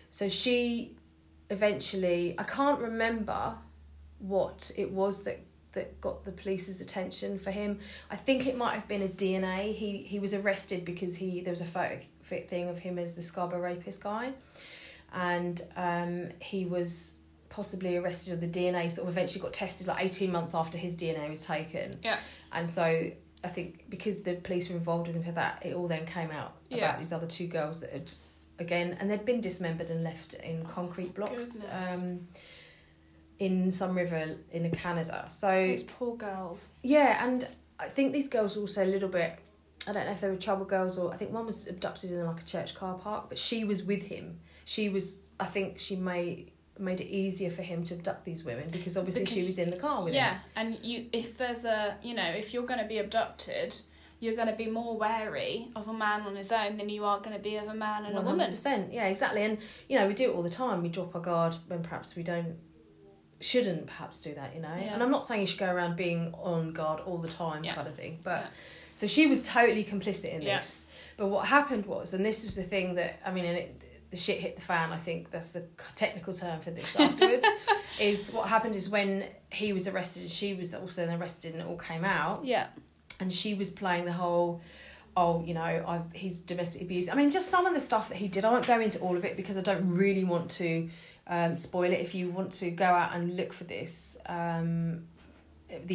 so she eventually, I can't remember what it was that got the police's attention for him. I think it might have been a DNA. He was arrested because there was a photo thing of him as the Scarborough Rapist guy, and he was possibly arrested of the DNA. Sort of eventually got tested like 18 months after his DNA was taken. Yeah, and so I think because the police were involved with him for that, it all then came out about these other two girls that had. Again, and they'd been dismembered and left in concrete blocks in some river in Canada. So these poor girls. Yeah, and I think these girls were also a little bit, I don't know if they were trouble girls, or I think one was abducted in like a church car park, but she was with him. I think she made it easier for him to abduct these women because obviously she was in the car with him. Yeah, and if you're going to be abducted... you're going to be more wary of a man on his own than you are going to be of a man and 100%, a woman. 100%, yeah, exactly. And, you know, we do it all the time. We drop our guard when perhaps we shouldn't perhaps do that, you know. Yeah. And I'm not saying you should go around being on guard all the time kind of thing. But so she was totally complicit in this. But what happened was, and this is the thing that, I mean, the shit hit the fan, I think that's the technical term for this afterwards, is what happened is when he was arrested and she was also then arrested and it all came out. Yeah. And she was playing the whole, he's domestic abuse. I mean, just some of the stuff that he did. I won't go into all of it because I don't really want to spoil it. If you want to go out and look for this, the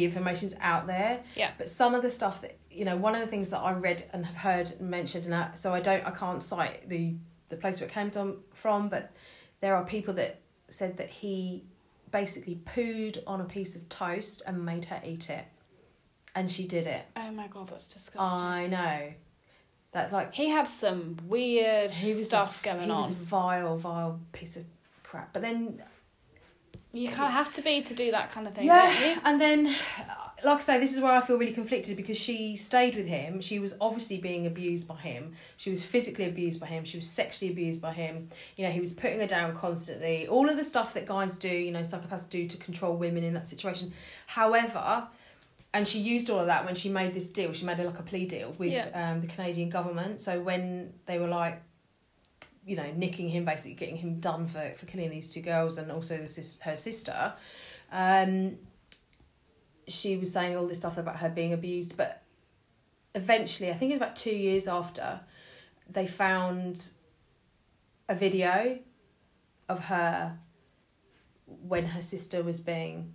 information's out there. Yeah. But some of the stuff that, you know, one of the things that I read and have heard and mentioned, and I can't cite the place where it came from, but there are people that said that he basically pooed on a piece of toast and made her eat it. And she did it. Oh my God, that's disgusting. I know. That he had some weird stuff going on. He was a vile piece of crap. But then you kind of have to be to do that kind of thing, don't you? And then, like I say, this is where I feel really conflicted because she stayed with him. She was obviously being abused by him. She was physically abused by him. She was sexually abused by him. You know, he was putting her down constantly. All of the stuff that guys do, you know, psychopaths do to control women in that situation. However... and she used all of that when she made this deal. She made it like a plea deal with the Canadian government. So when they were like, you know, nicking him, basically getting him done for killing these two girls and also her sister, she was saying all this stuff about her being abused. But eventually, I think it was about 2 years after, they found a video of her when her sister was being...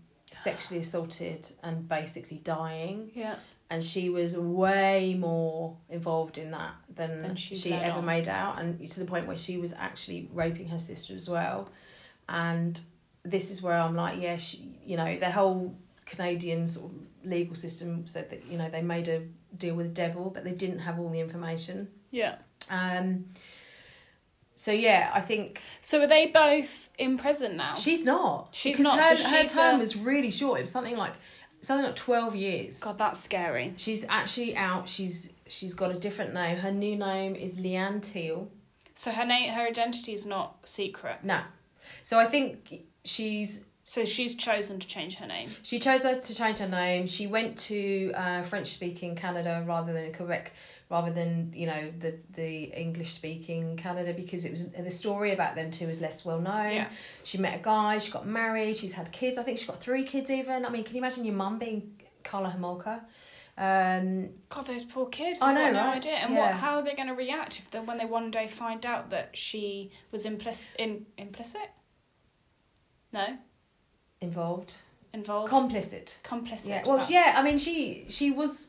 sexually assaulted and basically dying. Yeah. And she was way more involved in that than she ever made out, and to the point where she was actually raping her sister as well. And this is where I'm like, yeah, she, you know, the whole Canadian sort of legal system said that, you know, they made a deal with the devil, but they didn't have all the information. Yeah. So, yeah, I think... So, are they both in prison now? She's not. Her term was really short. It was something like 12 years. God, that's scary. She's actually out. She's got a different name. Her new name is Leanne Teal. So, her identity is not secret? No. So, I think she's... So, she's chosen to change her name? She chose to change her name. She went to French-speaking Canada rather than Quebec... rather than, you know, the English-speaking Canada, because it was the story about them two was less well-known. Yeah. She met a guy, she got married, she's had kids. I think she's got 3 kids even. I mean, can you imagine your mum being Karla Homolka. God, those poor kids. I know, right? No idea. And yeah. How are they going to react if when they one day find out that she was implicit? No. Involved. Complicit. Yeah. Well, yeah. I mean, she was,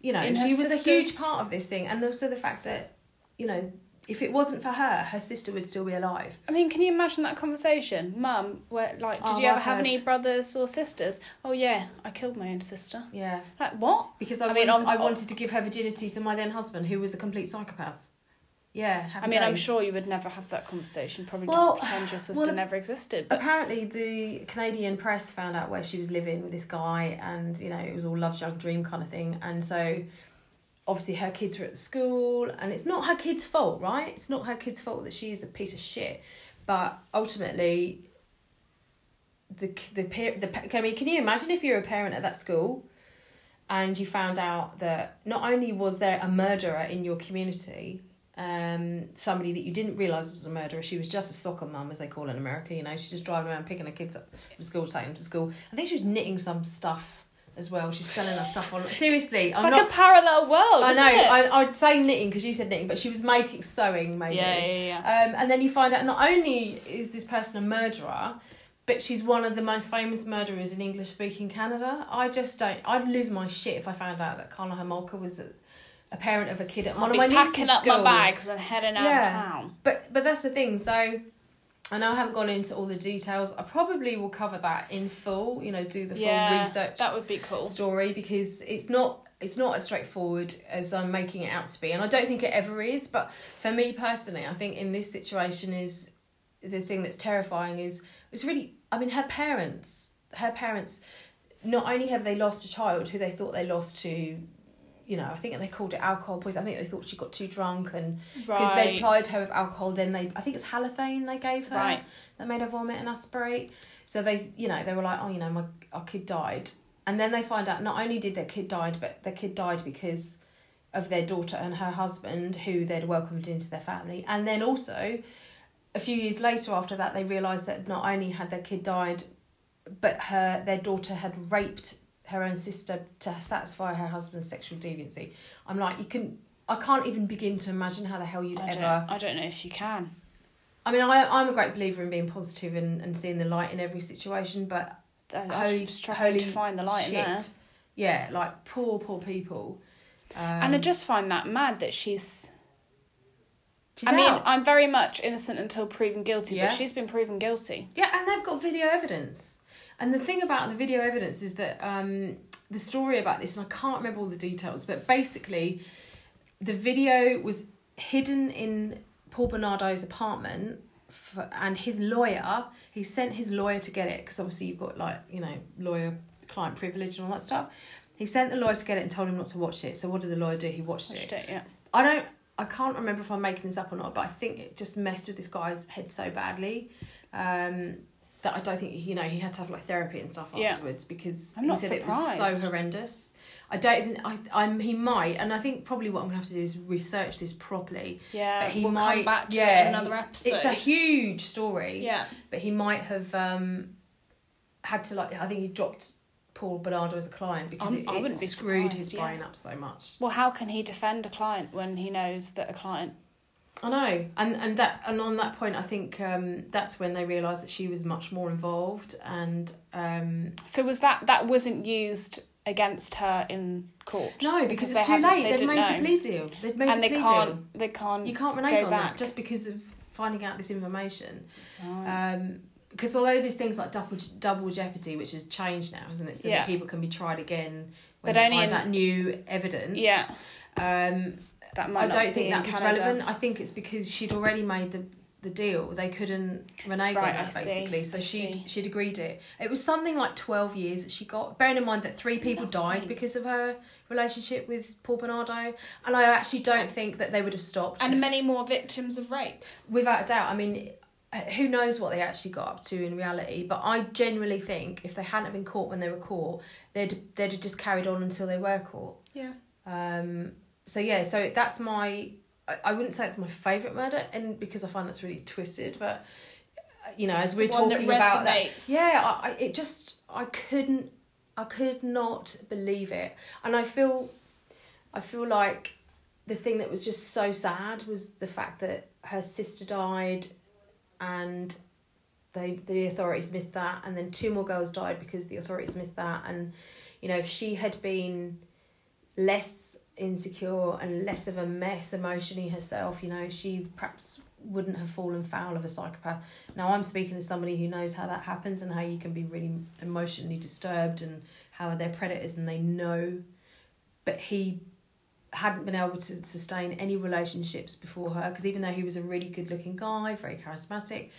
you know, she was a huge part of this thing, and also the fact that, you know, if it wasn't for her, her sister would still be alive. I mean, can you imagine that conversation, Mum? Where did you ever have any brothers or sisters? Oh yeah, I killed my own sister. Yeah. Like what? Because I wanted to give her virginity to my then husband, who was a complete psychopath. Yeah. I mean, days. I'm sure you would never have that conversation. Probably just pretend your sister never existed. But... Apparently, the Canadian press found out where she was living with this guy, and you know, it was all love, jug, dream kind of thing, and so. Obviously her kids were at the school, and it's not her kids' fault, right? It's not her kids' fault that she is a piece of shit. But ultimately, I mean, can you imagine if you're a parent at that school and you found out that not only was there a murderer in your community, somebody that you didn't realise was a murderer, she was just a soccer mum, as they call it in America, you know, she's just driving around picking her kids up from school, taking them to school. I think she was knitting some stuff as well. She's selling her stuff on. Seriously, a parallel world. I know. I'd say knitting because you said knitting, but she was sewing maybe. Yeah. And then you find out not only is this person a murderer, but she's one of the most famous murderers in English-speaking Canada. I'd lose my shit if I found out that Karla Homolka was a parent of a kid at one of my niece's school. I'd be packing up my bags and heading out of town. But that's the thing. So. I know I haven't gone into all the details. I probably will cover that in full, you know, do the full research. That would be cool. Story, because it's not as straightforward as I'm making it out to be. And I don't think it ever is, but for me personally, I think in this situation is the thing that's terrifying is it's really, I mean, her parents, not only have they lost a child who they thought they lost to, you know, I think they called it alcohol poison. I think they thought she got too drunk and because they plied her with alcohol. Then I think it's halothane they gave her that made her vomit and aspirate. So they, you know, they were like, oh, you know, our kid died. And then they find out not only did their kid die, but their kid died because of their daughter and her husband who they'd welcomed into their family. And then also a few years later after that, they realised that not only had their kid died, but their daughter had raped her own sister to satisfy her husband's sexual deviancy. I'm like, I can't even begin to imagine how the hell I don't know if you can. I mean, I'm a great believer in being positive and seeing the light in every situation, but holy to find the light shit. In there. Yeah, like poor people. And I just find that mad that she's I mean, I'm very much innocent until proven guilty, but she's been proven guilty. Yeah, and they've got video evidence. And the thing about the video evidence is that the story about this, and I can't remember all the details, but basically the video was hidden in Paul Bernardo's apartment and he sent his lawyer to get it because obviously you've got like, you know, lawyer-client privilege and all that stuff. He sent the lawyer to get it and told him not to watch it. So what did the lawyer do? He watched it, yeah. I can't remember if I'm making this up or not, but I think it just messed with this guy's head so badly. That I don't think, you know, he had to have like therapy and stuff afterwards because he said surprised. It was so horrendous. He might, and I think probably what I'm going to have to do is research this properly. Yeah, but we'll come back to it in another episode. It's a huge story. Yeah. But he might have had to I think he dropped Paul Bernardo as a client because it screwed his brain up so much. Well, how can he defend a client when he knows that a client... I know, and on that point, I think that's when they realised that she was much more involved, and so was that wasn't used against her in court. No, because it's too late. They've made the plea deal. They've made the plea deal, and they can't. You can't renege on that just because of finding out this information. Because although there's things like double jeopardy, which has changed now, hasn't it? So that people can be tried again when they find that new evidence. Yeah. That might I don't think that was relevant. I think it's because she'd already made the deal. They couldn't renege on it, basically. So she'd agreed it. It was something like 12 years that she got. Bearing in mind that three people died because of her relationship with Paul Bernardo. And I actually don't think that they would have stopped. And many more victims of rape. Without a doubt. I mean, who knows what they actually got up to in reality. But I genuinely think if they hadn't been caught when they were caught, they'd have just carried on until they were caught. Yeah. So that's I wouldn't say it's my favourite murder, and because I find that's really twisted, but, you know, as we're talking about that... Yeah, I couldn't I could not believe it. And I feel like the thing that was just so sad was the fact that her sister died and the authorities missed that, and then 2 more girls died because the authorities missed that. And, you know, if she had been less insecure and less of a mess emotionally herself, you know, she perhaps wouldn't have fallen foul of a psychopath. Now, I'm speaking as somebody who knows how that happens and how you can be really emotionally disturbed and how they're predators and they know. But he hadn't been able to sustain any relationships before her, because even though he was a really good-looking guy, very charismatic,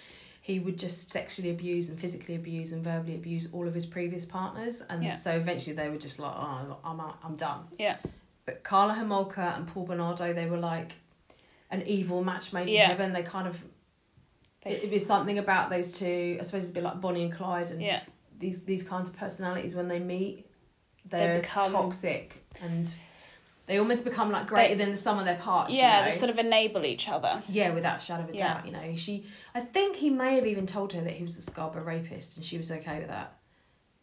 he would just sexually abuse and physically abuse and verbally abuse all of his previous partners. And so eventually they were just like, oh, I'm done. Yeah. But Karla Homolka and Paul Bernardo, they were like an evil match made in heaven. They kind of... It was something about those two. I suppose it's a bit like Bonnie and Clyde and these kinds of personalities. When they meet, they become toxic and... They almost become like greater than the sum of their parts. Yeah, you know? They sort of enable each other. Yeah, without a shadow of a doubt, you know. I think he may have even told her that he was a Scarborough Rapist, and she was okay with that.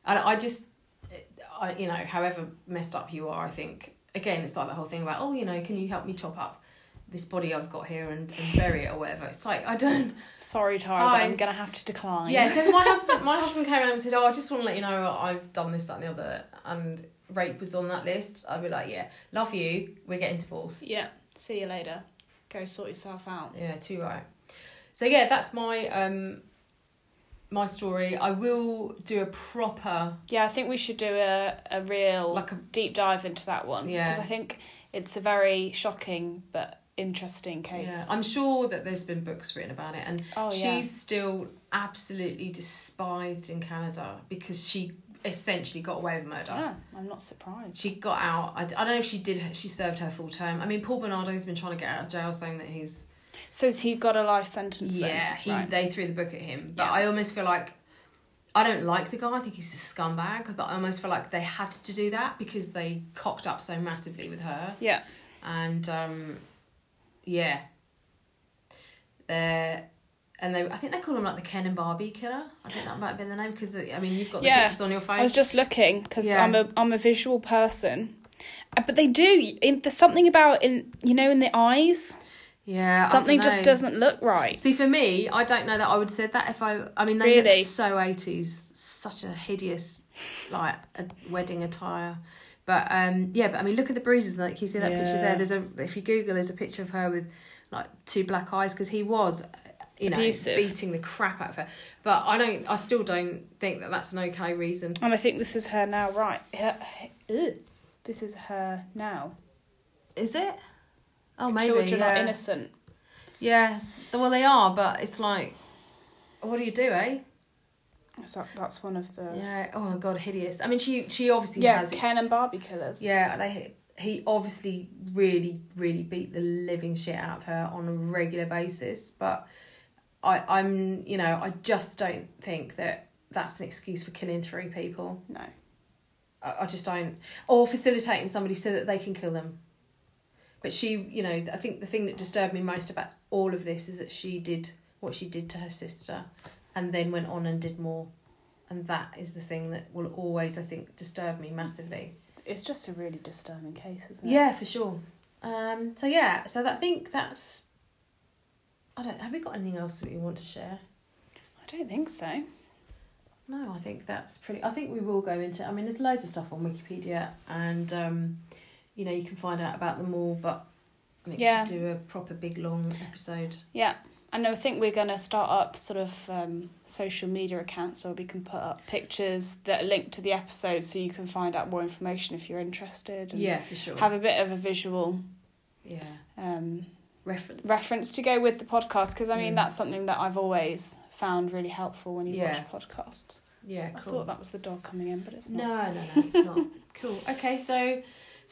And I you know, however messed up you are, I think, again, it's like the whole thing about, oh, you know, can you help me chop up this body I've got here and bury it or whatever. It's like, I don't... Sorry, Tara, but I'm going to have to decline. Yeah, so my husband came around and said, oh, I just want to let you know I've done this, that and the other, and... rape was on that list, I'd be like, yeah, love you, we're getting divorced. Yeah, see you later. Go sort yourself out. Yeah, too right. So yeah, that's my my story. I will do a proper... Yeah, I think we should do a real deep dive into that one. Yeah. Because I think it's a very shocking but interesting case. Yeah. I'm sure that there's been books written about it, and she's still absolutely despised in Canada because she... essentially got away with murder. Yeah, I'm not surprised. She got out. I don't know if she did. She served her full term. I mean, Paul Bernardo's been trying to get out of jail, saying that he's... So has he got a life sentence then? Yeah, they threw the book at him. But I almost feel like... I don't like the guy. I think he's a scumbag. But I almost feel like they had to do that because they cocked up so massively with her. Yeah. And, yeah. I think they call him like the Ken and Barbie killer. I think that might have been the name because, I mean, you've got the pictures on your phone. I was just looking because I'm a visual person. But they do. There's something about, in the eyes. Yeah. Something just doesn't look right. See, for me, I don't know that I would have said that if I mean, they look so 80s. Such a hideous, like, a wedding attire. But, but I mean, look at the bruises. Like, you see that picture there? If you Google, there's a picture of her with, like, 2 black eyes because he was... You know, abusive. Beating the crap out of her. But I still don't think that that's an okay reason. And I think this is her now, right? This is her now. Is it? Oh, maybe. Children are innocent. Yeah, well, they are, but it's like, what do you do, eh? That's one of the... Yeah, oh, my God, hideous. I mean, she obviously has... Yeah, Ken and Barbie killers. Yeah, he obviously really, really beat the living shit out of her on a regular basis, but... I'm, you know, I just don't think that that's an excuse for killing 3 people. No. I just don't. Or facilitating somebody so that they can kill them. But she, you know, I think the thing that disturbed me most about all of this is that she did what she did to her sister and then went on and did more. And that is the thing that will always, I think, disturb me massively. It's just a really disturbing case, isn't it? Yeah, for sure. So I think that's... have we got anything else that you want to share? I don't think so. No, I think that's pretty... I think we will go into... I mean, there's loads of stuff on Wikipedia and, you know, you can find out about them all, but I think we should do a proper big, long episode. Yeah, and I think we're going to start up sort of social media accounts where we can put up pictures that are linked to the episode so you can find out more information if you're interested. And for sure. Have a bit of a visual... Yeah. Reference to go with the podcast, because I mean that's something that I've always found really helpful when you watch podcasts. Yeah, cool. I thought that was the dog coming in, but it's not. No, it's not. Cool. Okay, so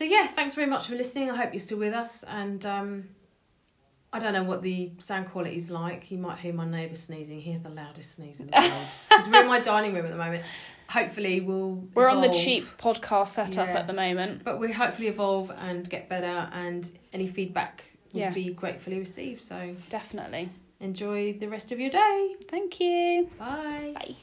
yeah, thanks very much for listening. I hope you're still with us, and I don't know what the sound quality is like. You might hear my neighbour sneezing. He's the loudest sneeze in the world. Because we're in my dining room at the moment. Hopefully we're on the cheap podcast setup at the moment, but we hopefully evolve and get better. And any feedback would be gratefully received. So definitely enjoy the rest of your day. Thank you. Bye.